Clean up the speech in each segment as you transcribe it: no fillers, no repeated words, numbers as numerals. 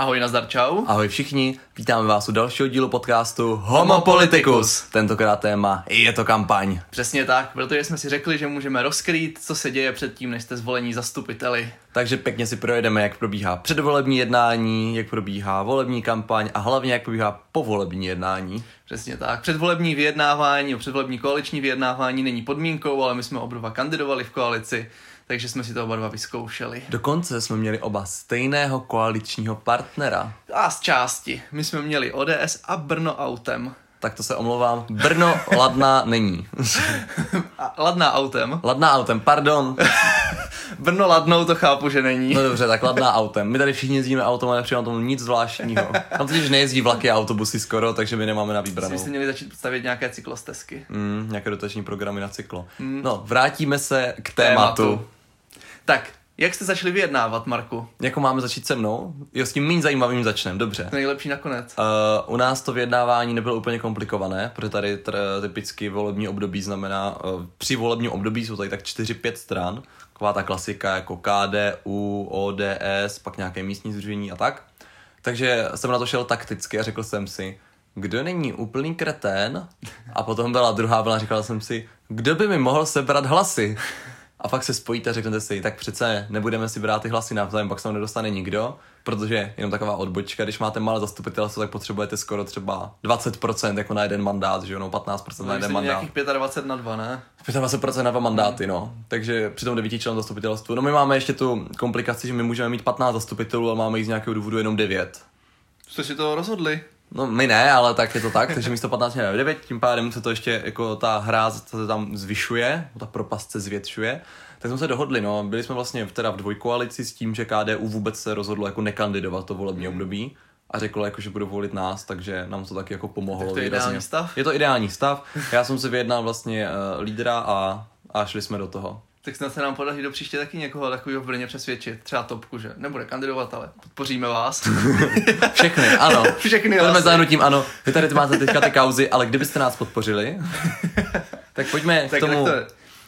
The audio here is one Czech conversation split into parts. Ahoj, nazdar, čau. Ahoj všichni, vítáme vás u dalšího dílu podcastu HOMO Politicus. Tentokrát téma je to kampaň. Přesně tak, protože jsme si řekli, že můžeme rozkrýt, co se děje předtím, než jste zvolení zastupiteli. Takže pěkně si projedeme, jak probíhá předvolební jednání, jak probíhá volební kampaň a hlavně jak probíhá povolební jednání. Přesně tak. Předvolební vyjednávání, předvolební koaliční vyjednávání není podmínkou, ale my jsme oba dva kandidovali v koalici. Takže jsme si to oba dva vyzkoušeli. Dokonce jsme měli oba stejného koaličního partnera. A z části. My jsme měli ODS a Brno autem. Tak to se omlouvám. Brno ladná není. Ladná autem. Ladná autem, pardon. Brno ladnou to chápu, že není. No dobře, tak ladná autem. My tady všichni jezdíme autem, ale nepřijeme tomu nic zvláštního. Tam totiž nejezdí vlaky a autobusy skoro, takže my nemáme na výbranou. My jsme měli začít stavět nějaké cyklostezky. Nějaké dotační programy na cyklo. No, vrátíme se k tématu. Tak, jak jste začali vyjednávat, Marku? Jako máme začít se mnou? Jo, s tím méně zajímavým začneme, dobře. To nejlepší nakonec. U nás to vyjednávání nebylo úplně komplikované, protože tady typicky volební období znamená, při volebním období jsou tady tak 4-5 stran, taková ta klasika jako KDU, ODS, pak nějaké místní sdružení a tak. Takže jsem na to šel takticky a řekl jsem si, kdo není úplný kretén? A potom byla druhá vlna, říkal jsem si, kdo by mi mohl sebrat hlasy? A pak se spojíte a řeknete si, tak přece nebudeme si brát ty hlasy navzájem, pak se tam nedostane nikdo, protože jenom taková odbočka, když máte malé zastupitelstvo, tak potřebujete skoro třeba 20% jako na jeden mandát, že jo, no 15% na jeden mandát. Nějakých 25 na dva, ne? 25% na dva mandáty, no. Takže při tom 9členním zastupitelstvu. No my máme ještě tu komplikaci, že my můžeme mít 15 zastupitelů, ale máme jich z nějakého důvodu jenom 9. Jste si to rozhodli? No my ne, ale tak je to tak, takže místo 15 na 9, tím pádem se to ještě, jako ta hra se tam zvyšuje, ta propast se zvětšuje, tak jsme se dohodli, no, byli jsme vlastně teda v dvojkoalici s tím, že KDU vůbec se rozhodlo jako nekandidovat to volební období a řeklo jako, že budou volit nás, takže nám to taky jako pomohlo. Tak to je ideální stav? Je to ideální stav, já jsem se vyjednal vlastně lídra a šli jsme do toho. Tak snad se nám podaří do příště taky někoho takového v Brně přesvědčit. Třeba Topku, že nebude kandidovat, ale podpoříme vás. Všechny, ano. Všechny jdeme za hnutím, ano. Vy tady máte teďka ty kauzy, ale kdybyste nás podpořili, tak pojďme tak, k tomu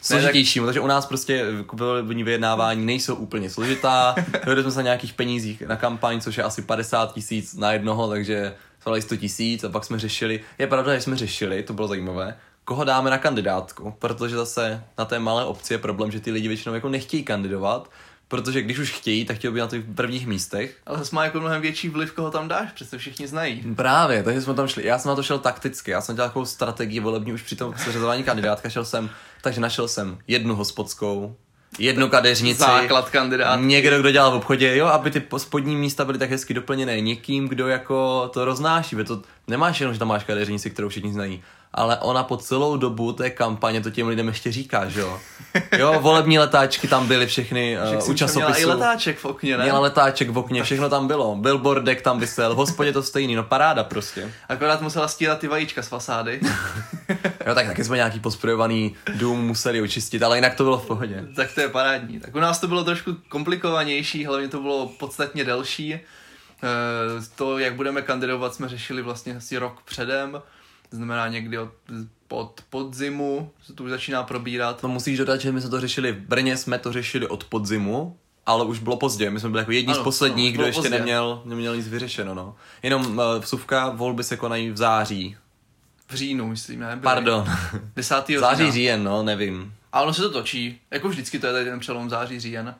složitějšímu. Takže u nás prostě volební vyjednávání nejsou úplně složitá. Dovedli jsme se na nějakých penízích na kampaň, což je asi 50 000 na jednoho, takže jsme 100 000 a pak jsme řešili. Je pravda, že jsme řešili, to bylo zajímavé. Koho dáme na kandidátku, protože zase na té malé obci je problém, že ty lidi většinou jako nechtějí kandidovat, protože když už chtějí, tak chtějí být na těch prvních místech. Ale zase má jako mnohem větší vliv, koho tam dáš, přece všichni znají. Právě, takže jsme tam šli, já jsem na to šel takticky, já jsem dělal takovou strategii volební už při tom seřazování kandidátka, takže našel jsem jednu hospodskou, jednu kadeřnici, základ kandidát. Někdo, kdo dělal v obchodě, jo, aby ty spodní místa byly tak hezky doplněné někým, kdo jako to roznáší, protože to nemáš jenom, že tam máš kadeřnici, kterou všichni znají. Ale ona po celou dobu té kampaně to těm lidem ještě říká, že jo? Jo, volební letáčky tam byly všechny u časopisů. Měla i letáček v okně, ne? Měla letáček v okně, všechno tam bylo. Billboardek tam vysel, v hospodě to stejný, no paráda prostě. Akorát musela stírat ty vajíčka z fasády. Jo, tak taky jsme nějaký posprojovaný dům museli očistit, ale jinak to bylo v pohodě. Tak to je parádní. Tak u nás to bylo trošku komplikovanější, hlavně to bylo podstatně delší. To, jak budeme kandidovat, jsme řešili vlastně asi rok předem. Znamená někdy od podzimu se to už začíná probírat. No musíš dodat, že my jsme to řešili v Brně, jsme to řešili od podzimu, ale už bylo pozdě. My jsme byli jako jedni z posledních, kdo ještě neměl nic vyřešeno. No. Jenom vsuvka, volby se konají v září. V říjnu, myslím, ne? Pardon. 10. září, říjen, no, nevím. A ono se to točí, jako vždycky to je tady ten přelom září, říjen.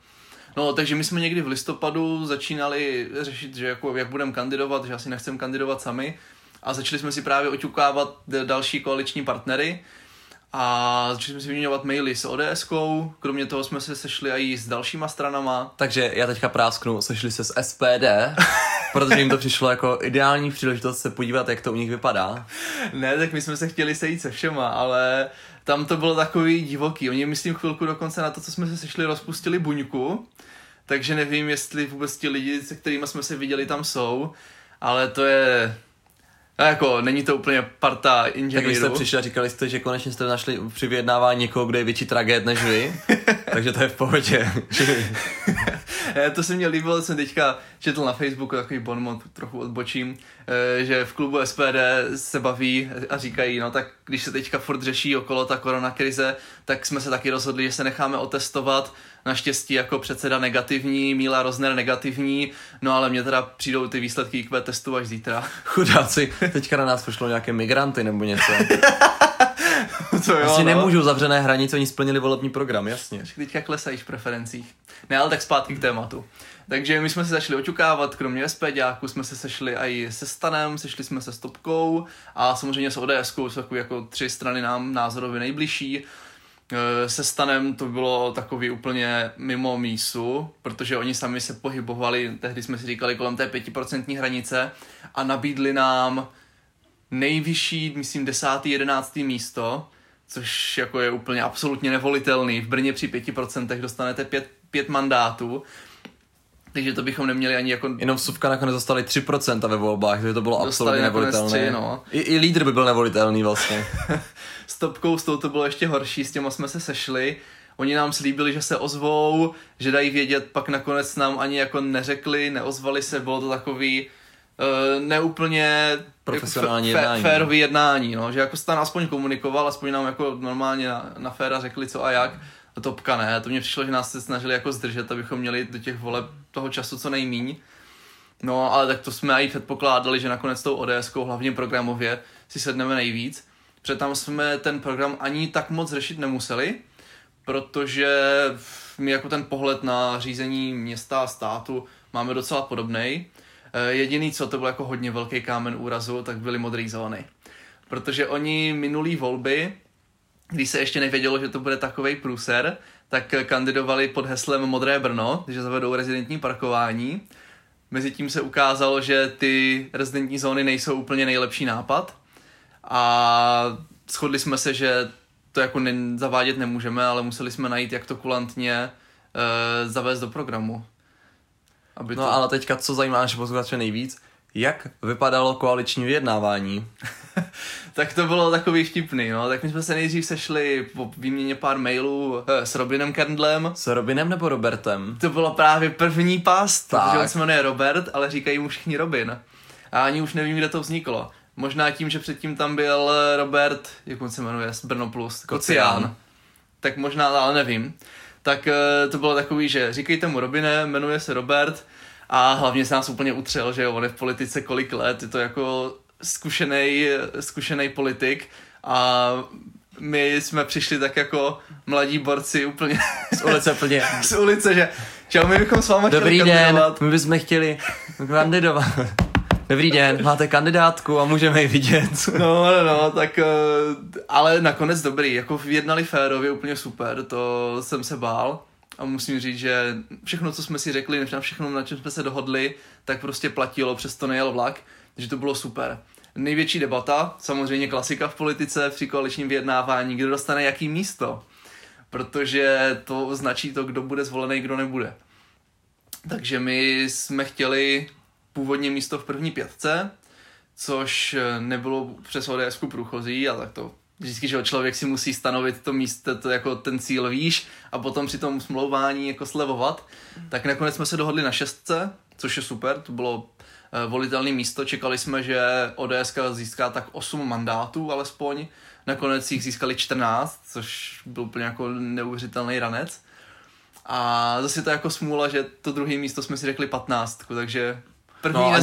No, takže my jsme někdy v listopadu začínali řešit, že jako, jak budeme kandidovat, že asi nechcem kandidovat sami. A začali jsme si právě oťukávat další koaliční partnery a začali jsme si vyměňovat maily s ODS-kou, kromě toho jsme se sešli i s dalšíma stranama. Takže já teďka prásknu, sešli se s SPD, protože jim to přišlo jako ideální příležitost se podívat, jak to u nich vypadá. Ne, tak my jsme se chtěli sejít se všema, ale tam to bylo takový divoký. Oni, myslím, chvilku dokonce na to, co jsme se sešli, rozpustili buňku, takže nevím, jestli vůbec ti lidi, se kterými jsme se viděli, tam jsou, ale to je... A jako, není to úplně parta inženýrů. Tak jste přišli a říkali jste, že konečně jste našli při vyjednávání někoho, kdo je větší tragéd než vy, takže to je v pohodě. To se mně líbilo, jsem teďka četl na Facebooku takový bonmot, trochu odbočím, že v klubu SPD se baví a říkají, no tak když se teďka furt řeší okolo ta koronakrize, tak jsme se taky rozhodli, že se necháme otestovat, naštěstí jako předseda negativní, Míla Rozner negativní, no ale mně teda přijdou ty výsledky IQ testu až zítra. Chudáci, teďka na nás přišlo nějaké migranty nebo něco. To jo, asi no. Nemůžou zavřené hranice, oni splnili volební program, jasně. Teďka klesají v preferencích. Ne, ale tak zpátky k tématu. Takže my jsme se začali oťukávat, kromě SPDáků jsme se sešli i se Stanem, sešli jsme se s Topkou a samozřejmě s ODS-kou, jsou jako tři strany nám názorově nejbližší. Se Stanem to bylo takový úplně mimo mísu, protože oni sami se pohybovali, tehdy jsme si říkali kolem té 5% hranice a nabídli nám nejvyšší, myslím, 10., 11. místo, což jako je úplně absolutně nevolitelný. V Brně při 5% dostanete 5 mandátů, takže to bychom neměli ani jako... Jenom Suvka nakonec dostali 3% ve volbách, takže to bylo absolutně nevolitelné. 3, no. I lídr by byl nevolitelný vlastně. S Topkou, s tou to bylo ještě horší, s těma jsme se sešli. Oni nám slíbili, že se ozvou, že dají vědět, pak nakonec nám ani jako neřekli, neozvali se, bylo to takový... neúplně profesionální jednání. Férový jednání, no, že jako Stan aspoň komunikoval, aspoň nám jako normálně na féra řekli co a jak, a Topka ne, to mně přišlo, že nás se snažili jako zdržet, abychom měli do těch voleb toho času co nejmíň, no ale tak to jsme i předpokládali, že nakonec tou ODS-kou, hlavně programově, si sedneme nejvíc, protože tam jsme ten program ani tak moc řešit nemuseli, protože my jako ten pohled na řízení města a státu máme docela podobnej. Jediný, co to byl jako hodně velký kámen úrazu, tak byly modré zóny. Protože oni minulý volby, když se ještě nevědělo, že to bude takovej průser, tak kandidovali pod heslem Modré Brno, že zavedou rezidentní parkování. Mezitím se ukázalo, že ty rezidentní zóny nejsou úplně nejlepší nápad. A shodli jsme se, že to jako zavádět nemůžeme, ale museli jsme najít, jak to kulantně zavést do programu. Aby no to... ale teďka, co zajímá naše posluchače nejvíc, jak vypadalo koaliční vyjednávání? Tak to bylo takový vtipný, no. Tak my jsme se nejdřív sešli po výměně pár mailů s Robinem Kendlem. S Robinem nebo Robertem? To bylo právě první pást, protože on se jmenuje Robert, ale říkají mu všichni Robin. A ani už nevím, kde to vzniklo. Možná tím, že předtím tam byl Robert, jak on se jmenuje, z Brnoplus, Kocián. Tak možná, ale nevím. Tak to bylo takový, že říkejte mu Robine, jmenuje se Robert a hlavně se nás úplně utřel, že jo, on je v politice kolik let, je to jako zkušenej politik a my jsme přišli tak jako mladí borci úplně z ulice, že čau, my bychom s váma chtěli kandidovat. Dobrý den, my bychom chtěli kandidovat. Dobrý den, máte kandidátku a můžeme ji vidět. No, tak ale nakonec dobrý, jako jednali férově úplně super, to jsem se bál a musím říct, že všechno, co jsme si řekli, všechno, na čem jsme se dohodli, tak prostě platilo, přesto nejel vlak, takže to bylo super. Největší debata, samozřejmě klasika v politice, při koaličním vyjednávání, kdo dostane jaký místo, protože to značí to, kdo bude zvolený, kdo nebude. Takže my jsme chtěli... původně místo v první 5, což nebylo přes ODS-ku průchozí a tak to vždycky, že člověk si musí stanovit to místo, to jako ten cíl výš a potom při tom smlouvání jako slevovat, tak nakonec jsme se dohodli na 6, což je super, to bylo volitelné místo, čekali jsme, že ODS-ka získá tak 8 mandátů alespoň, nakonec jich získali 14, což byl úplně jako neuvěřitelný ranec a zase to jako smůla, že to druhé místo jsme si řekli 15, takže no,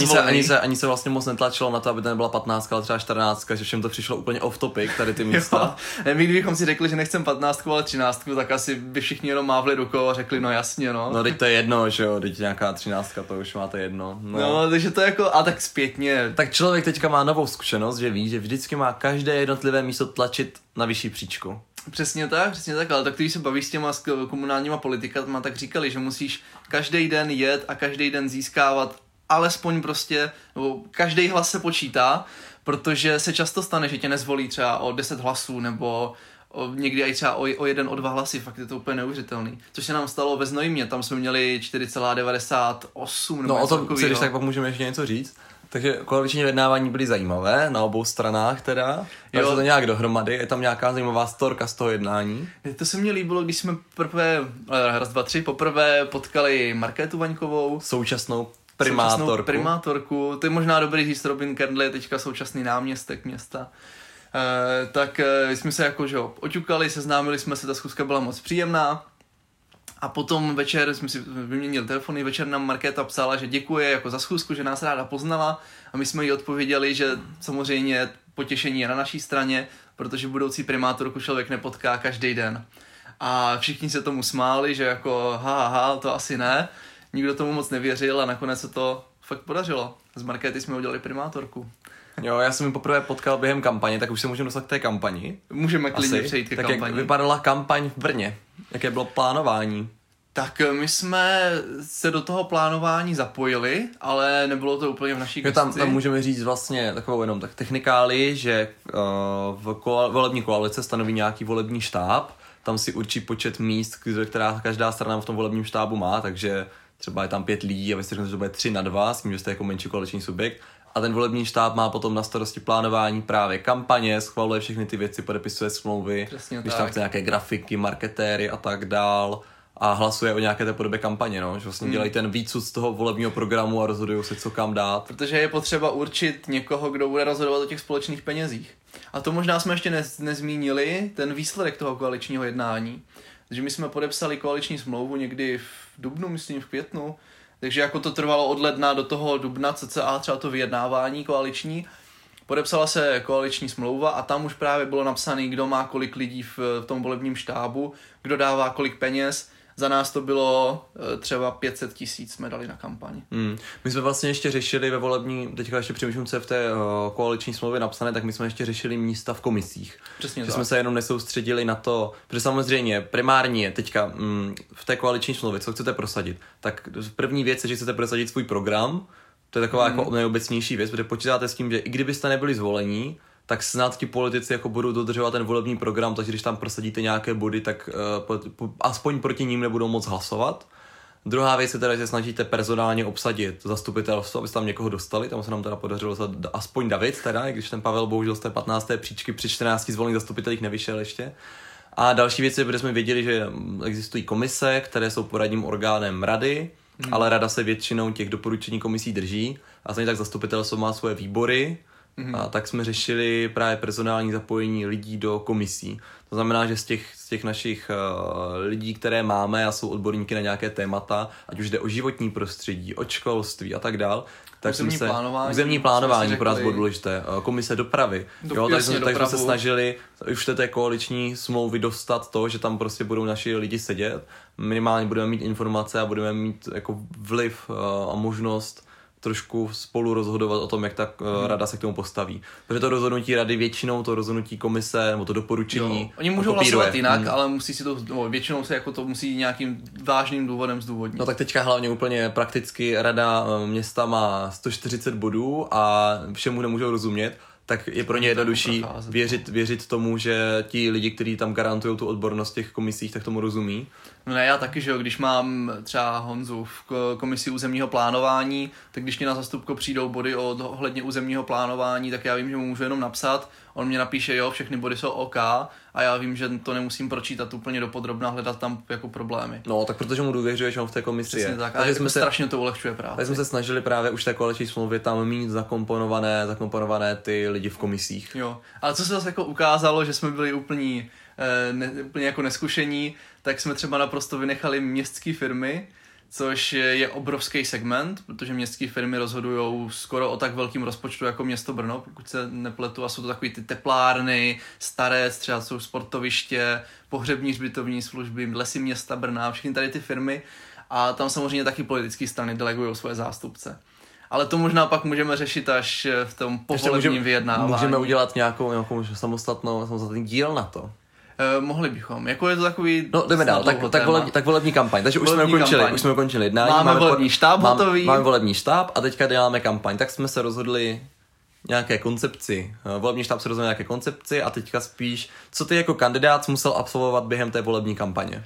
ani se vlastně moc netlačilo na to, aby to nebyla 15, ale třeba 14, že všem to přišlo úplně off topic, tady ty místa. Jo, my kdybychom si řekli, že nechcem 15, ale 13, tak asi by všichni jenom mávli rukou a řekli, no jasně, no. No, teď to je jedno, že jo, teď nějaká 13, to už máte jedno. No, takže to jako, a tak zpětně. Tak člověk teďka má novou zkušenost, že ví, že vždycky má každé jednotlivé místo tlačit na vyšší příčku. Přesně tak, ale tak když se bavíš s těma komunálníma politikama, tak říkali, že musíš každý den jet a každý den získávat alespoň prostě, nebo každý hlas se počítá, protože se často stane, že tě nezvolí třeba o 10 hlasů, nebo někdy i třeba o 1, o 2 hlasy, fakt je to úplně neuvěřitelný. Což se nám stalo ve Znojmě, tam jsme měli 4,98 nebo něco takového. No o tom si, když tak pak můžeme ještě něco říct. Takže koaliční vyjednávání byly zajímavé na obou stranách teda. Jo. Takže to nějak dohromady, je tam nějaká zajímavá storka z toho jednání. To se mně líbilo, když jsme poprvé potkali Markétu Vaňkovou. Současnou primátorku. To je možná dobrý říct, Robin Kendle je teďka současný náměstek města. Tak jsme se jako, že jo, oťukali, seznámili jsme se, ta schůzka byla moc příjemná. A potom večer jsme si vyměnili telefony, večer nám Markéta psala, že děkuje jako za schůzku, že nás ráda poznala a my jsme jí odpověděli, že samozřejmě potěšení je na naší straně, protože budoucí primátorku člověk nepotká každý den. A všichni se tomu smáli, že jako ha, to asi ne, nikdo tomu moc nevěřil a nakonec se to fakt podařilo. Z Markéty jsme udělali primátorku. Jo, já jsem ji poprvé potkal během kampaně, tak už se můžeme dostat k té kampani. Můžeme klidně přejít ke kampani. Tak jak vypadala kampaň v Brně? Jaké bylo plánování? Tak my jsme se do toho plánování zapojili, ale nebylo to úplně v naší gesci. Tam můžeme říct vlastně takovou jenom tak technikáli, že volební koalice stanoví nějaký volební štáb, tam si určí počet míst, která každá strana v tom volebním štábu má, takže třeba je tam 5 lidí a vy jste řeknete, že to bude 3-2, s tím, že jste jako menší koaliční subjekt. A ten volební štáb má potom na starosti plánování právě kampaně, schvaluje všechny ty věci, podepisuje smlouvy, když tam chce nějaké grafiky, marketéry a tak dál. A hlasuje o nějaké té podobě kampaně, no? Že vlastně dělají ten výcud z toho volebního programu a rozhodují se, co kam dát. Protože je potřeba určit někoho, kdo bude rozhodovat o těch společných penězích. A to možná jsme ještě nezmínili, ten výsledek toho koaličního jednání. Takže my jsme podepsali koaliční smlouvu někdy v dubnu, myslím v květnu. Takže jako to trvalo od ledna do toho dubna cca třeba to vyjednávání koaliční. Podepsala se koaliční smlouva a tam už právě bylo napsané, kdo má kolik lidí v tom volebním štábu, kdo dává kolik peněz. Za nás to bylo třeba 500 000 jsme dali na kampani. My jsme vlastně ještě řešili ve volební, teďka ještě přemýšlím, co je v té koaliční smlouvě napsané, tak my jsme ještě řešili místa v komisích. Přesně tak. Jsme se jenom nesoustředili na to, protože samozřejmě primární je teďka v té koaliční smlouvě, co chcete prosadit. Tak první věc je, že chcete prosadit svůj program, to je taková jako nejobecnější věc, protože počítáte s tím, že i kdybyste nebyli zvolení, tak snad ti politici jako budou dodržovat ten volební program, takže když tam prosadíte nějaké body, tak aspoň proti ním nebudou moc hlasovat. Druhá věc je teda, že se snažíte personálně obsadit zastupitelstvo, abyste tam někoho dostali, tam se nám teda podařilo aspoň David teda, i když ten Pavel bohužel z té 15. příčky při 14 zvolených zastupitelích nevyšel ještě. A další věc je, protože jsme věděli, že existují komise, které jsou poradním orgánem rady, ale rada se většinou těch doporučení komisí drží a stejně tak zastupitelstvo má svoje výbory. A tak jsme řešili právě personální zapojení lidí do komisí. To znamená, že z těch našich lidí, které máme a jsou odborníky na nějaké témata, ať už jde o životní prostředí, o školství a tak dál, tak územní plánování pro nás bylo důležité, komise dopravy. Takže jsme se snažili už v té koaliční smlouvy dostat to, že tam prostě budou naši lidi sedět, minimálně budeme mít informace a budeme mít jako vliv a možnost trošku spolu rozhodovat o tom, jak ta rada se k tomu postaví. Protože to rozhodnutí rady většinou, to rozhodnutí komise nebo to doporučení. Jo. Oni můžou hlasovat jinak, ale musí si to, většinou se jako to musí nějakým vážným důvodem zdůvodnit. No tak teďka hlavně úplně prakticky rada města má 140 bodů a všemu nemůžou rozumět, tak je pro ně jednodušší věřit tomu, že ti lidi, kteří tam garantují tu odbornost těch komisích, tak tomu rozumí. No ne, já taky, že jo, když mám třeba Honzu v komisi územního plánování, tak když mě na zastupko přijdou body ohledně územního plánování, tak já vím, že mu můžu jenom napsat, on mě napíše, jo, všechny body jsou OK a já vím, že to nemusím pročítat úplně dopodrobna, hledat tam jako problémy. No, tak protože mu důvěřuješ, on v té komisi je. Přesně tak, ale jako strašně to ulehčuje práci. Tak jsme se snažili právě už té koaliční smlouvy tam mít zakomponované ty lidi v komisích. Jo, ale co se zase jako ukázalo, že jsme byli úplně jako neskušení, tak jsme třeba naprosto vynechali městské firmy, což je obrovský segment, protože městské firmy rozhodují skoro o tak velkým rozpočtu jako město Brno, pokud se nepletu, a jsou to takový ty teplárny, staré, třeba jsou sportoviště, pohřební hřbitovní služby, Lesy města Brna, všechny tady ty firmy a tam samozřejmě taky politické strany delegují svoje zástupce. Ale to možná pak můžeme řešit až v tom povolebním vyjednávání. Můžeme udělat nějakou samostatný díl na to. Mohli bychom. Jako je to takový... No, jdeme dál. Tak volební kampaň. Takže už jsme ukončili jednání. Máme volební štáb hotový. Máme volební štáb a teďka děláme kampaň. Tak jsme se rozhodli nějaké koncepci. Volební štáb se rozhodl nějaké koncepci a teďka spíš, co ty jako kandidát musel absolvovat během té volební kampaně.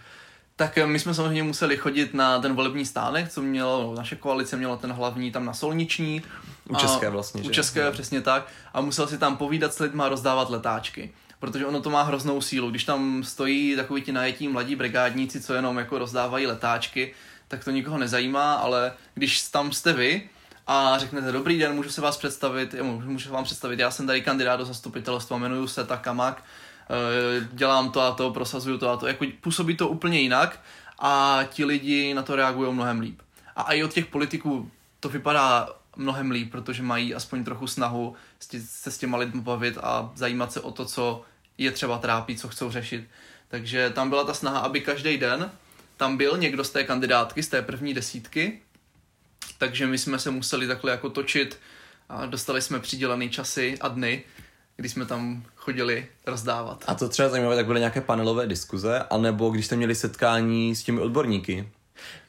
Tak my jsme samozřejmě museli chodit na ten volební stánek, co mělo, naše koalice měla ten hlavní tam na Solniční. U České vlastně, že? U České, přesně tak. A musel si tam povídat s lidma a rozdávat letáčky. Protože ono to má hroznou sílu. Když tam stojí takový ti najetí mladí brigádníci, co jenom jako rozdávají letáčky, tak to nikoho nezajímá, ale když tam jste vy a řeknete dobrý den, můžu vám představit, já jsem tady kandidát do zastupitelstva, jmenuju se Takamak, dělám to a to, prosazuju to a to, jako působí to úplně jinak a ti lidi na to reagují mnohem líp. A i od těch politiků to vypadá mnohem líp, protože mají aspoň trochu snahu se s těma lidmi bavit a zajímat se o to, co je třeba trápí, co chcou řešit. Takže tam byla ta snaha, aby každý den tam byl někdo z té kandidátky, z té první desítky, takže my jsme se museli takhle jako točit a dostali jsme přidělený časy a dny, kdy jsme tam chodili rozdávat. A to třeba zajímavé, tak byly nějaké panelové diskuze, anebo když jste měli setkání s těmi odborníky?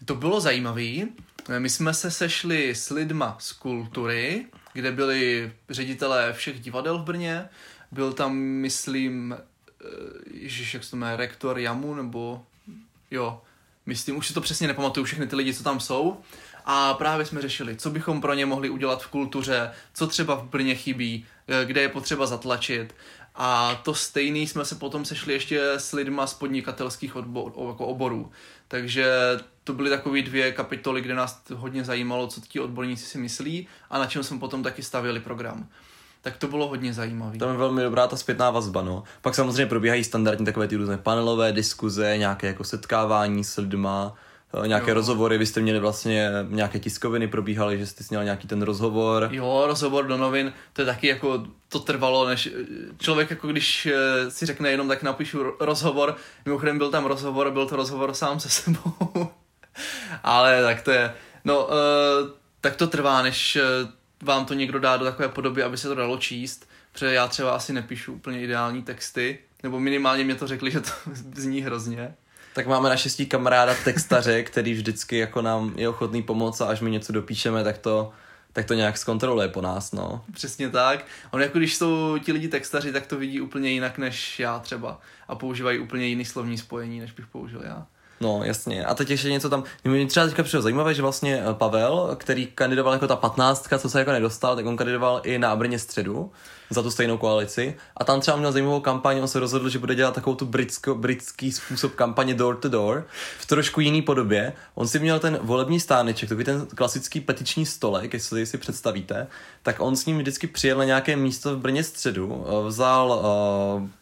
To bylo zajímavé. My jsme se sešli s lidma z kultury, kde byli ředitelé všech divadel v Brně, byl tam, myslím, jak se to jmenuje, rektor JAMU, nebo jo, myslím, už si to přesně nepamatuju, všechny ty lidi, co tam jsou. A právě jsme řešili, co bychom pro ně mohli udělat v kultuře, co třeba v Brně chybí, kde je potřeba zatlačit. A to stejný jsme se potom sešli ještě s lidma z podnikatelských oborů. Takže to byly takové dvě kapitoly, kde nás hodně zajímalo, co ti odborníci si myslí a na čem jsme potom taky stavěli program. Tak to bylo hodně zajímavé. Tam je velmi dobrá ta zpětná vazba, no. Pak samozřejmě probíhají standardně takové ty různé panelové diskuze, nějaké jako setkávání s lidma, nějaké rozhovory. Vy jste měli vlastně nějaké tiskoviny, probíhaly, že jste měl nějaký ten rozhovor. Jo, rozhovor do novin, to je taky jako, to trvalo, než člověk jako když si řekne jenom tak napíšu rozhovor, mimochodem byl tam rozhovor, byl to rozhovor sám se sebou. Ale tak to je, no tak to trvá, než vám to někdo dá do takové podoby, aby se to dalo číst, protože já třeba asi nepíšu úplně ideální texty, nebo minimálně mě to řekli, že to zní hrozně. Tak máme naštěstí kamaráda textaře, který vždycky jako nám je ochotný pomoct a až my něco dopíšeme, tak to nějak zkontroluje po nás, no. Přesně tak. On jako když jsou ti lidi textaři, tak to vidí úplně jinak než já třeba a používají úplně jiný slovní spojení, než bych použil já. No, jasně. A teď ještě něco tam, mě třeba teďka přišlo zajímavé, že vlastně Pavel, který kandidoval jako ta 15, co se jako nedostal, tak on kandidoval i na Brně středu za tu stejnou koalici a tam třeba měl zajímavou kampaň, on se rozhodl, že bude dělat takovou tu britský způsob kampaně door to door v trošku jiný podobě. On si měl ten volební stáneček, takový ten klasický petiční stolek, jestli si představíte, tak on s ním vždycky přijel na nějaké místo v Brně středu, vzal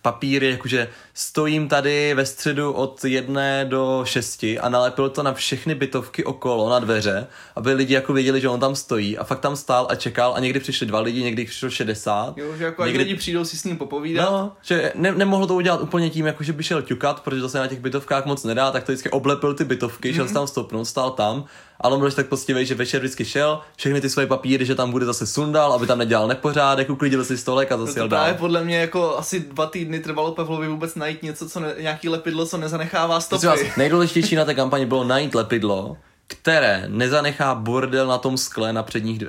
papíry, jakože stojím tady ve středu od 1 do 6 a nalepil to na všechny bytovky okolo na dveře, aby lidi jako věděli, že on tam stojí a fakt tam stál a čekal a někdy přišli 2 lidi, někdy přišlo 60. Jo, že jako někdy lidi přijdou si s ním popovídat. No, že nemohl to udělat úplně tím, jako že by šel ťukat, protože to se na těch bytovkách moc nedá, tak to vždycky oblepil ty bytovky, šel se tam stopnout, stál tam, ale on byl tak poctivý, že večer vždycky šel, všechny ty svoje papíry, že tam bude zase sundal, aby tam nedělal nepořádek, uklidil si stolek a zase jel dál. Právě podle mě jako asi 2 týdny trvalo Pavlovi vůbec najít něco, co nějaký lepidlo, co nezanechává stopy. Nejdůležitější na té kampani bylo najít lepidlo, které nezanechá bordel na tom skle na předních,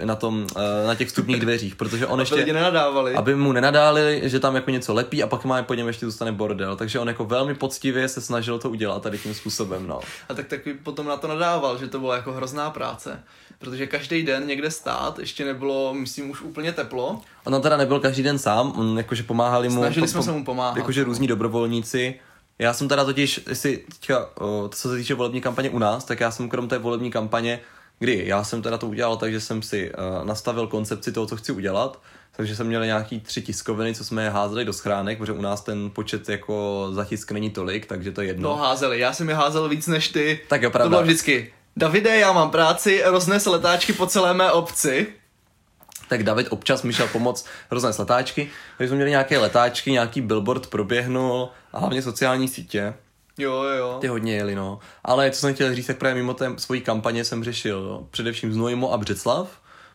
na těch vstupních dveřích, protože on ještě, aby mu nenadáli, že tam jako něco lepí a pak má po něm ještě zůstane bordel, takže on jako velmi poctivě se snažil to udělat tady tím způsobem, no. A tak potom na to nadával, že to byla jako hrozná práce, protože každý den někde stát, ještě nebylo, myslím, už úplně teplo. On tam teda nebyl každý den sám, on jakože pomáhali mu. Snažili jsme se mu pomáhat. Jakože různí dobrovolníci. Já jsem teda totiž, jestli teďka, co se týče volební kampaně u nás, tak já jsem krom té volební kampaně, já jsem teda to udělal tak, že jsem si nastavil koncepci toho, co chci udělat, takže jsem měl nějaký 3 tiskoviny, co jsme je házeli do schránek, protože u nás ten počet jako zatisk není tolik, takže to je jedno. No házeli, já jsem je házel víc než ty, tak jo, pravda. To bylo vždycky, Davide, já mám práci, roznes letáčky po celé mé obci. Tak David občas mi šel pomoct roznést letáčky, takže jsme měli nějaké letáčky, nějaký billboard proběhnul a hlavně sociální sítě. Jo. Ty hodně jeli, no. Ale co jsem chtěl říct, tak právě mimo té svojí kampaně jsem řešil především Znojmo a Břeclav,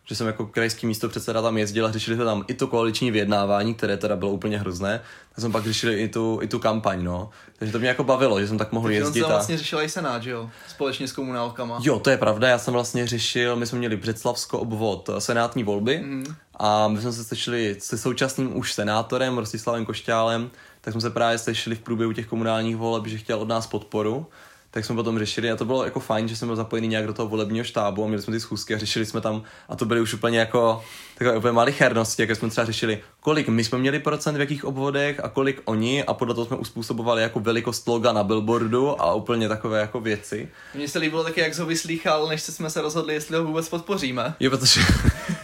že jsem jako krajský místopředseda tam jezdil a řešili jsme tam i to koaliční vyjednávání, které teda bylo úplně hrozné. Tak jsme pak řešili i tu kampaň, no. Takže to mě jako bavilo, že jsem tak mohl jezdit. Takže vlastně řešila i Senát, že jo? Společně s komunálkama. Jo, to je pravda, já jsem vlastně řešil, my jsme měli Břeclavsko obvod senátní volby a my jsme se sešli se současným už senátorem Rostislavem Košťálem, tak jsme se právě sešli v průběhu těch komunálních voleb, že chtěl od nás podporu. tak jsme potom řešili a to bylo jako fajn, že jsme byli zapojeni nějak do toho volebního štábu a měli jsme ty schůzky a řešili jsme tam a to byly už úplně jako takové úplně malichernosti, jako jsme třeba řešili, kolik my jsme měli procent v jakých obvodech a kolik oni a podle toho jsme uspůsobovali jako velikost loga na billboardu a úplně takové jako věci. Mně se líbilo taky, jak jsi ho vyslýchal, než jsme se rozhodli, jestli ho vůbec podpoříme. Jo, protože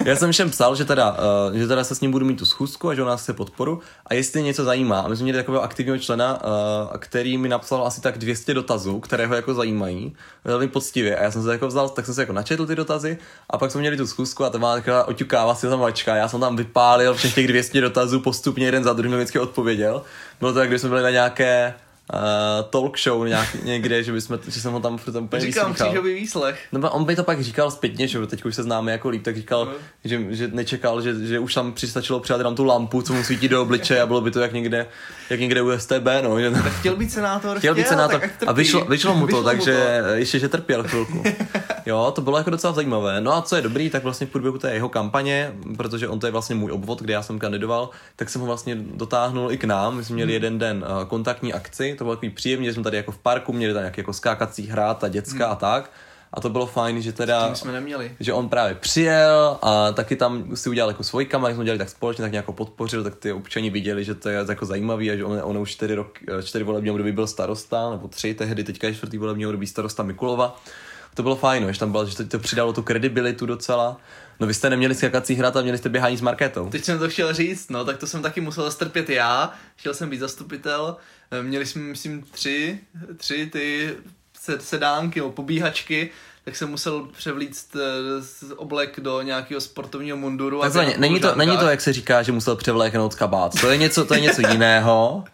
já jsem všem psal, že teda se s ním budu mít tu schůzku a že on nás chce podporu a jestli něco zajímá. A my jsme měli takového aktivního člena, který mi napsal asi tak 200 dotazů, které ho jako zajímají, velmi poctivě. A já jsem se jako vzal, tak jsem se jako načetl ty dotazy a pak jsme měli tu schůzku a to má taková oťukávací zamačka. Já jsem tam vypálil všech těch 200 dotazů postupně jeden za druhým vždycky odpověděl. Bylo to tak, když jsme byli na nějaké talk show někde, že jsem ho tam furt úplně vyslýchal. Říkám křížový výslech. No, on by to pak říkal zpětně, že teď už se známe jako líp, tak říkal, že nečekal, že už tam přistačilo přijat tam tu lampu, co mu svítí do obličeje a bylo by to jak někde u STB, no. Že tak chtěl být senátor a vyšlo mu to, takže ještě, že trpěl chvilku. Jo, to bylo jako docela zajímavé. No a co je dobrý, tak vlastně v průběhu té jeho kampaně, protože on to je vlastně můj obvod, kde já jsem kandidoval, tak jsem ho vlastně dotáhnul i k nám. My jsme měli jeden den kontaktní akci, to bylo takový příjemně, jsme tady jako v parku, měli tam nějaký jako skákací hrát a děcka a tak. A to bylo fajn, že teda, že on právě přijel a taky tam si udělal jako svoji kampaň, jsme udělali tak společně, tak nějak podpořil, tak ty občani viděli, že to je jako zajímavý a že on už 4 volební období byl starosta, nebo 3 tehdy, teďka je 4. volební období starosta Mikulova. To bylo fajn, že tam bylo, že to přidalo tu kredibilitu docela. No vy jste neměli skakací hrát a měli jste běhání s Markétou. Teď jsem to chtěl říct, no tak to jsem taky musel strpět já, chtěl jsem být zastupitel, měli jsme myslím 3 ty sedánky nebo pobíhačky, tak jsem musel převlíct z oblek do nějakého sportovního munduru. Takzvaně, není to, jak se říká, že musel převléknout kabát, to je něco jiného.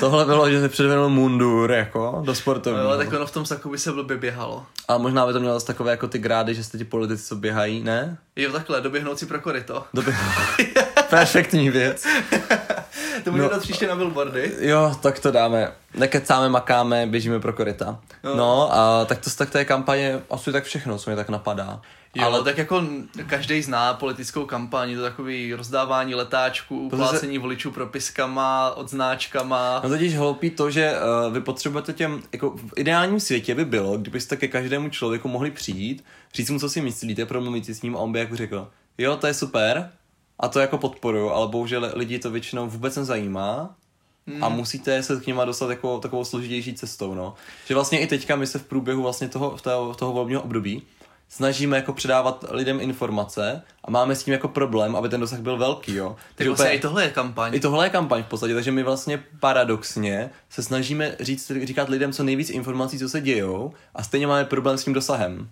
Tohle bylo, že se předvedl mundur jako do sportovního. No, tak ono v tom saku by se blbě běhalo. A možná by to mělo zase takové jako ty grády, že jste ti politici, co běhají, ne? Jo, takhle, doběhnoucí pro koryto. Perfektní věc. To budeme dát příště na billboardy. Jo, tak to dáme. Nekecáme, makáme, běžíme pro koryta. No a tak to je kampaně asi tak všechno, co mě tak napadá. Jo, ale tak jako každý zná politickou kampaň, to takový rozdávání letáčků, uplácení voličů propiskama, odznáčkama. No totiž hloupí to, že vy potřebujete těm, jako v ideálním světě by bylo, kdybyste ke každému člověku mohli přijít, říct mu, co si myslíte, promluvit si s ním a on by jako řekl, jo, to je super a to jako podporuju, ale bohužel lidi to většinou vůbec nezajímá. A musíte se k něma dostat jako takovou složitější cestou, no. Že vlastně i teďka my se v průběhu vlastně toho volebního období snažíme jako předávat lidem informace a máme s tím jako problém, aby ten dosah byl velký, jo. Takže vlastně úplně, i tohle je kampaň v podstatě, takže my vlastně paradoxně se snažíme říkat lidem co nejvíc informací, co se dějou a stejně máme problém s tím dosahem.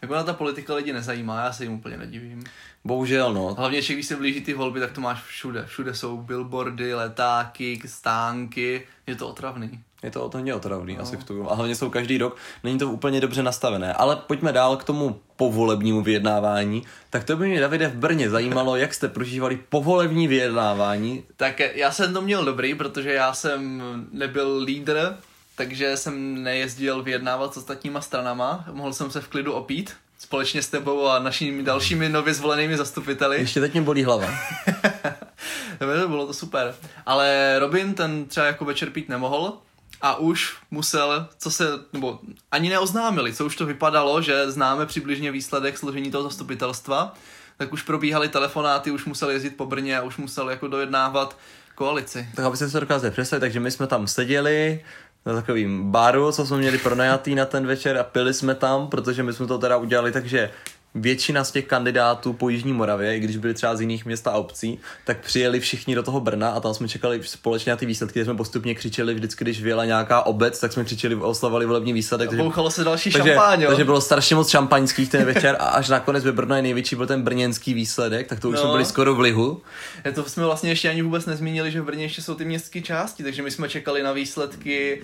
Tak ona ta politika lidi nezajímá, já se jim úplně nedivím. Bohužel, no. Hlavně, že když se blíží ty volby, tak to máš všude. Všude jsou billboardy, letáky, stánky. Je to otravný. Je to hodně otravný, no. Asi v tu. A hlavně jsou každý rok. Není to úplně dobře nastavené. Ale pojďme dál k tomu povolebnímu vyjednávání. Tak to by mě, Davide, v Brně zajímalo, jak jste prožívali povolební vyjednávání. Tak já jsem to měl dobrý, protože já jsem nebyl lídr, takže jsem nejezdil vyjednávat s ostatníma stranama. Mohl jsem se v klidu opít. Společně s tebou a našimi dalšími nově zvolenými zastupiteli. Ještě teď mě bolí hlava. To bylo to super. Ale Robin ten třeba jako večer pít nemohl a už musel, nebo ani neoznámili, co už to vypadalo, že známe přibližně výsledek složení toho zastupitelstva, tak už probíhaly telefonáty, už musel jezdit po Brně a už musel jako dojednávat koalici. Tak abyste se dokázali představit, takže my jsme tam seděli na takovým baru, co jsme měli pronajatý na ten večer a pili jsme tam, protože my jsme to teda udělali, takže většina z těch kandidátů po Jižní Moravě, i když byli třeba z jiných měst a obcí, tak přijeli všichni do toho Brna a tam jsme čekali společně na ty výsledky, kde jsme postupně křičeli, vždycky, když vyjela nějaká obec, tak jsme křičeli, oslavovali volební výsledek. Bouchalo se další šampáň, jo. Takže bylo strašně moc šampaňských ten večer a až nakonec ve Brně největší byl ten brněnský výsledek, tak to už jsme byli skoro v lihu. To jsme vlastně ještě ani vůbec nezmínili, že v Brně ještě jsou ty městské části, takže my jsme čekali na výsledky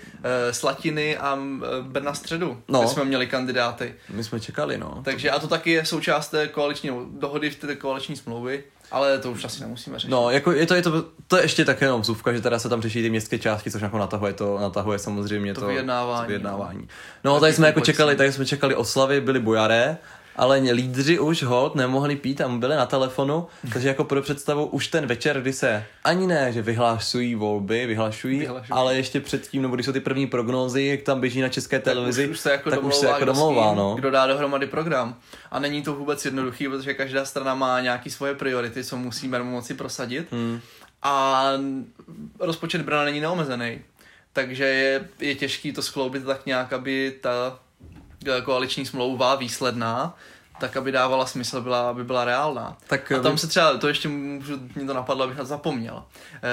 Slatiny a Brna středu. No. My jsme měli kandidáty. My jsme čekali, no. Takže a to taky součást té koaliční dohody v té koaliční smlouvy, ale to už asi nemusíme řešit. No, jako je to ještě tak jenom vzůvka, že teda se tam řeší ty městské částky, což jako natahuje samozřejmě to vyjednávání. No, tady jsme čekali oslavy, byli bojaré, ale lídři už hod nemohli pít a byli na telefonu, takže jako pro představu už ten večer, kdy se ani ne, že vyhlašují volby, ale ještě předtím, nebo když jsou ty první prognózy, jak tam běží na České televizi, tak už se jako domlouvá, no. Kdo dá dohromady program. A není to vůbec jednoduchý, protože každá strana má nějaký svoje priority, co musíme moci prosadit. A rozpočet Brna není neomezený. Takže je těžký to skloubit tak nějak, aby ta koaliční smlouva výsledná, tak aby dávala smysl, aby byla reálná. Tak, a tam se třeba, to ještě mě to napadlo, abych zapomněl.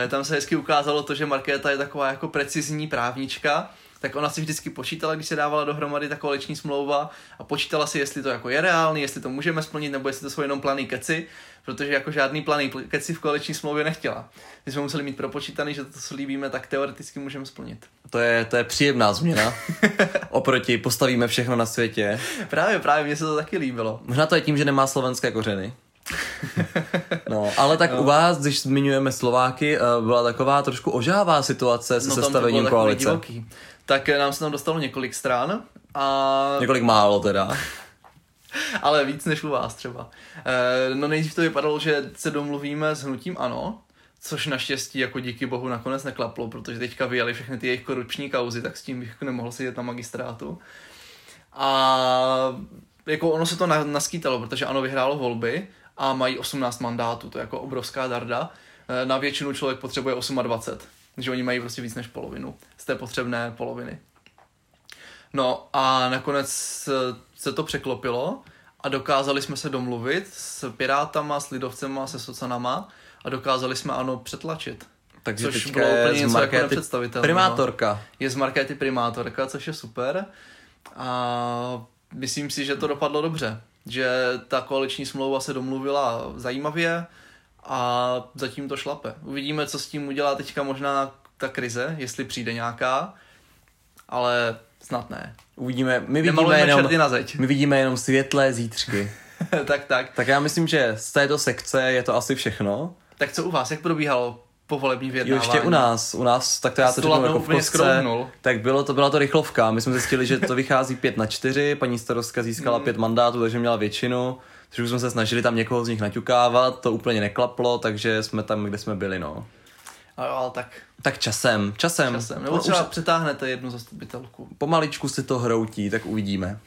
Tam se hezky ukázalo to, že Markéta je taková jako precizní právnička, tak ona si vždycky počítala, když se dávala dohromady ta koaliční smlouva a počítala si, jestli to jako je reálný, jestli to můžeme splnit, nebo jestli to jsou jenom planý keci, protože jako žádný planý keci v koaliční smlouvě nechtěla. My jsme museli mít propočítaný, že to slíbíme, tak teoreticky můžeme splnit. To je příjemná změna. Oproti postavíme všechno na světě. Právě, mně se to taky líbilo. Možná to je tím, že nemá slovenské kořeny. No, ale tak no. U vás, když zmiňujeme Slováky, byla taková trošku ožává situace se sestavením koalice. Tak nám se tam dostalo několik stran a... Několik málo teda. Ale víc než u vás třeba. No nejdřív to vypadalo, že se domluvíme s hnutím ANO, což naštěstí jako díky bohu nakonec neklaplo, protože teďka vyjeli všechny ty jejich korupční kauzy, tak s tím bych nemohl sedět na magistrátu. A jako ono se to naskýtalo, protože ANO vyhrálo volby a mají 18 mandátů, to je jako obrovská darda. Na většinu člověk potřebuje 28. Že oni mají prostě víc než polovinu z té potřebné poloviny. No a nakonec se to překlopilo a dokázali jsme se domluvit s Pirátama, s Lidovcema, se Socanama a dokázali jsme ANO přetlačit. Takže což bylo úplně něco jako nepředstavitelné. Primátorka. Je z Markéty primátorka, což je super. A myslím si, že to dopadlo dobře. Že ta koaliční smlouva se domluvila zajímavě, a zatím to šlape. Uvidíme, co s tím udělá teďka možná ta krize, jestli přijde nějaká, ale snad ne. Uvidíme. My vidíme jenom světlé zítřky. Tak. Tak já myslím, že z této sekce je to asi všechno. Tak co u vás, jak probíhalo povolební vyjednávání? Ještě u nás, tak to já to řeknu jako v kostce, tak byla to rychlovka. My jsme zjistili, že to vychází 5-4, paní starostka získala 5 mandátů, takže měla většinu. Takže jsme se snažili tam někoho z nich naťukávat, to úplně neklaplo, takže jsme tam, kde jsme byli, no. Ale tak... Tak časem. Nebo třeba přetáhnete jednu zastupitelku. Pomaličku se to hroutí, tak uvidíme.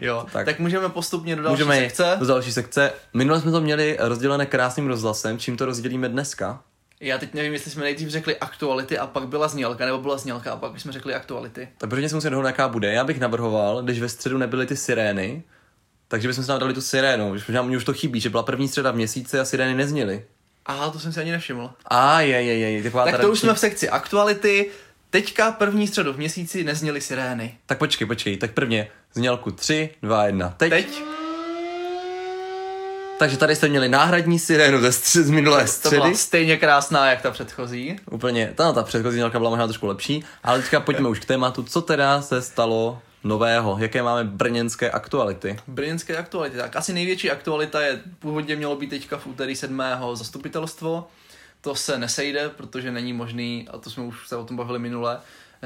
Jo, tak můžeme postupně do další sekce. Do další sekce. Minule jsme to měli rozdělené krásným rozhlasem, čím to rozdělíme dneska? Já teď nevím, jestli jsme nejdřív řekli aktuality a pak byla znělka, nebo byla znělka a pak jsme řekli aktuality. Tak protože jsme museli dohodnout, jaká bude. Já bych navrhoval, když ve středu nebyly ty sirény, takže bychom si tam dali tu sirénu, že mě už to chybí, že byla první středa v měsíci a sirény nezněly. Aha, to jsem si ani nevšiml. Tak to už jsme v sekci aktuality, teďka první středu v měsíci nezněly sirény. Tak počkej, tak prvně znělku 3, 2, 1, teď. Takže tady jste měli náhradní sirénu z minulé středy. To byla stejně krásná, jak ta předchozí. Úplně, ta předchozí znělka byla možná trošku lepší, ale teďka pojďme už k tématu, co teda se stalo nového. Jaké máme brněnské aktuality? Tak asi největší aktualita je, původně mělo být teďka v úterý 7. zastupitelstvo. To se nesejde, protože není možný, a to jsme už se o tom bavili minule,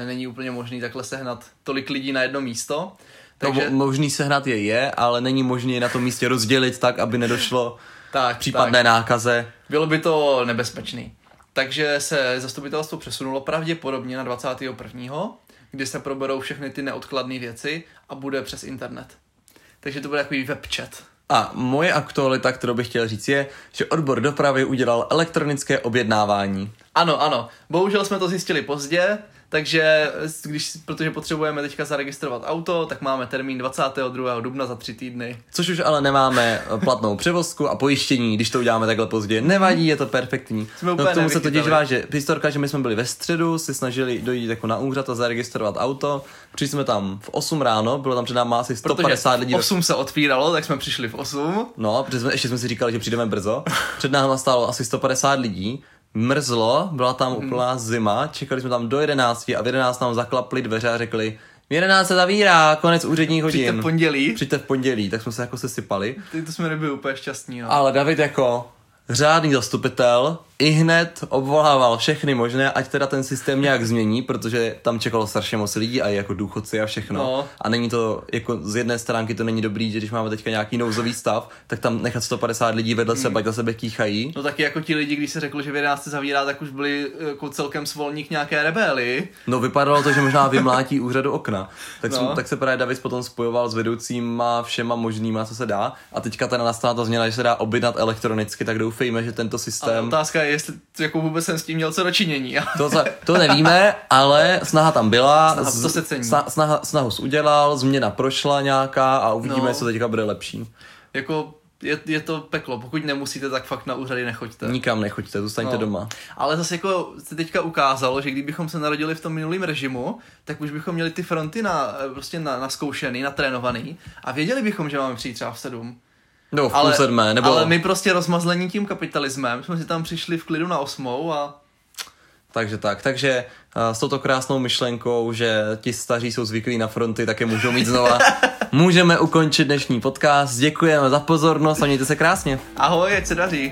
není úplně možný takhle sehnat tolik lidí na jedno místo. Takže... No, možný sehnat je, ale není možný na tom místě rozdělit tak, aby nedošlo k případné nákaze. Bylo by to nebezpečný. Takže se zastupitelstvo přesunulo pravděpodobně na 21., kdy se proberou všechny ty neodkladné věci a bude přes internet. Takže to bude takový webchat. A moje aktualita, kterou bych chtěl říct, je, že odbor dopravy udělal elektronické objednávání. Ano. Bohužel jsme to zjistili pozdě, takže protože potřebujeme teďka zaregistrovat auto, tak máme termín 22. dubna za 3 týdny. Což už ale nemáme platnou převozku a pojištění, když to uděláme takhle pozdě. Nevadí, je to perfektní. K tomu se to děžvá, že historka, že my jsme byli ve středu, si snažili dojít jako na úřad a zaregistrovat auto. Přišli jsme tam v 8 ráno, bylo tam před náma asi 150 lidí. 8 se otvíralo, tak jsme přišli v 8. No, protože ještě jsme si říkali, že přijdeme brzo. Před náma stálo asi 150 lidí. Mrzlo, byla tam úplná zima, čekali jsme tam do 11 a v 11 nám zaklapli dveře a řekli: v 11 se zavírá, konec úředních hodin. Přijďte v pondělí, tak jsme se jako sesypali. To jsme nebyli úplně šťastní, no. Ale David jako řádný zastupitel ihned obvolával všechny možné, ať teda ten systém nějak změní, protože tam čekalo strašně moc lidí a i jako důchodci a všechno. No. A není to, jako z jedné stránky to není dobrý, že když máme teďka nějaký nouzový stav, tak tam nechat 150 lidí vedle sebe, ať za sebe tíchají. No taky jako ti lidi, když se řeklo, že v 11. zavírá, tak už byli jako celkem svolní k nějaké rebeli. No vypadalo to, že možná vymlátí úřadu okna. Tak, tak se právě Davis potom spojoval s vedoucíma všema možnýma, co se dá. A teďka teda nastala ta změna, že se dá objednat elektronicky, tak doufejme, že tento systém. A otázka je, jestli jako vůbec jsem s tím měl co dočinění. To nevíme, ale snaha tam byla. To se cení. Snahu udělal, změna prošla nějaká a uvidíme, jestli teďka bude lepší. Jako je to peklo, pokud nemusíte, tak fakt na úřady nechoďte. Nikam nechoďte, zůstaňte doma. Ale zase jako se teďka ukázalo, že kdybychom se narodili v tom minulém režimu, tak už bychom měli ty fronty naskoušený, natrénovaný a věděli bychom, že máme přijít třeba v 7. No, v půl sedmé, nebo... Ale my prostě rozmazlení tím kapitalismem, jsme si tam přišli v klidu na 8 a... Takže s touto krásnou myšlenkou, že ti staří jsou zvyklí na fronty, tak je můžou mít znova. Můžeme ukončit dnešní podcast, děkujeme za pozornost a mějte se krásně. Ahoj, ať se daří.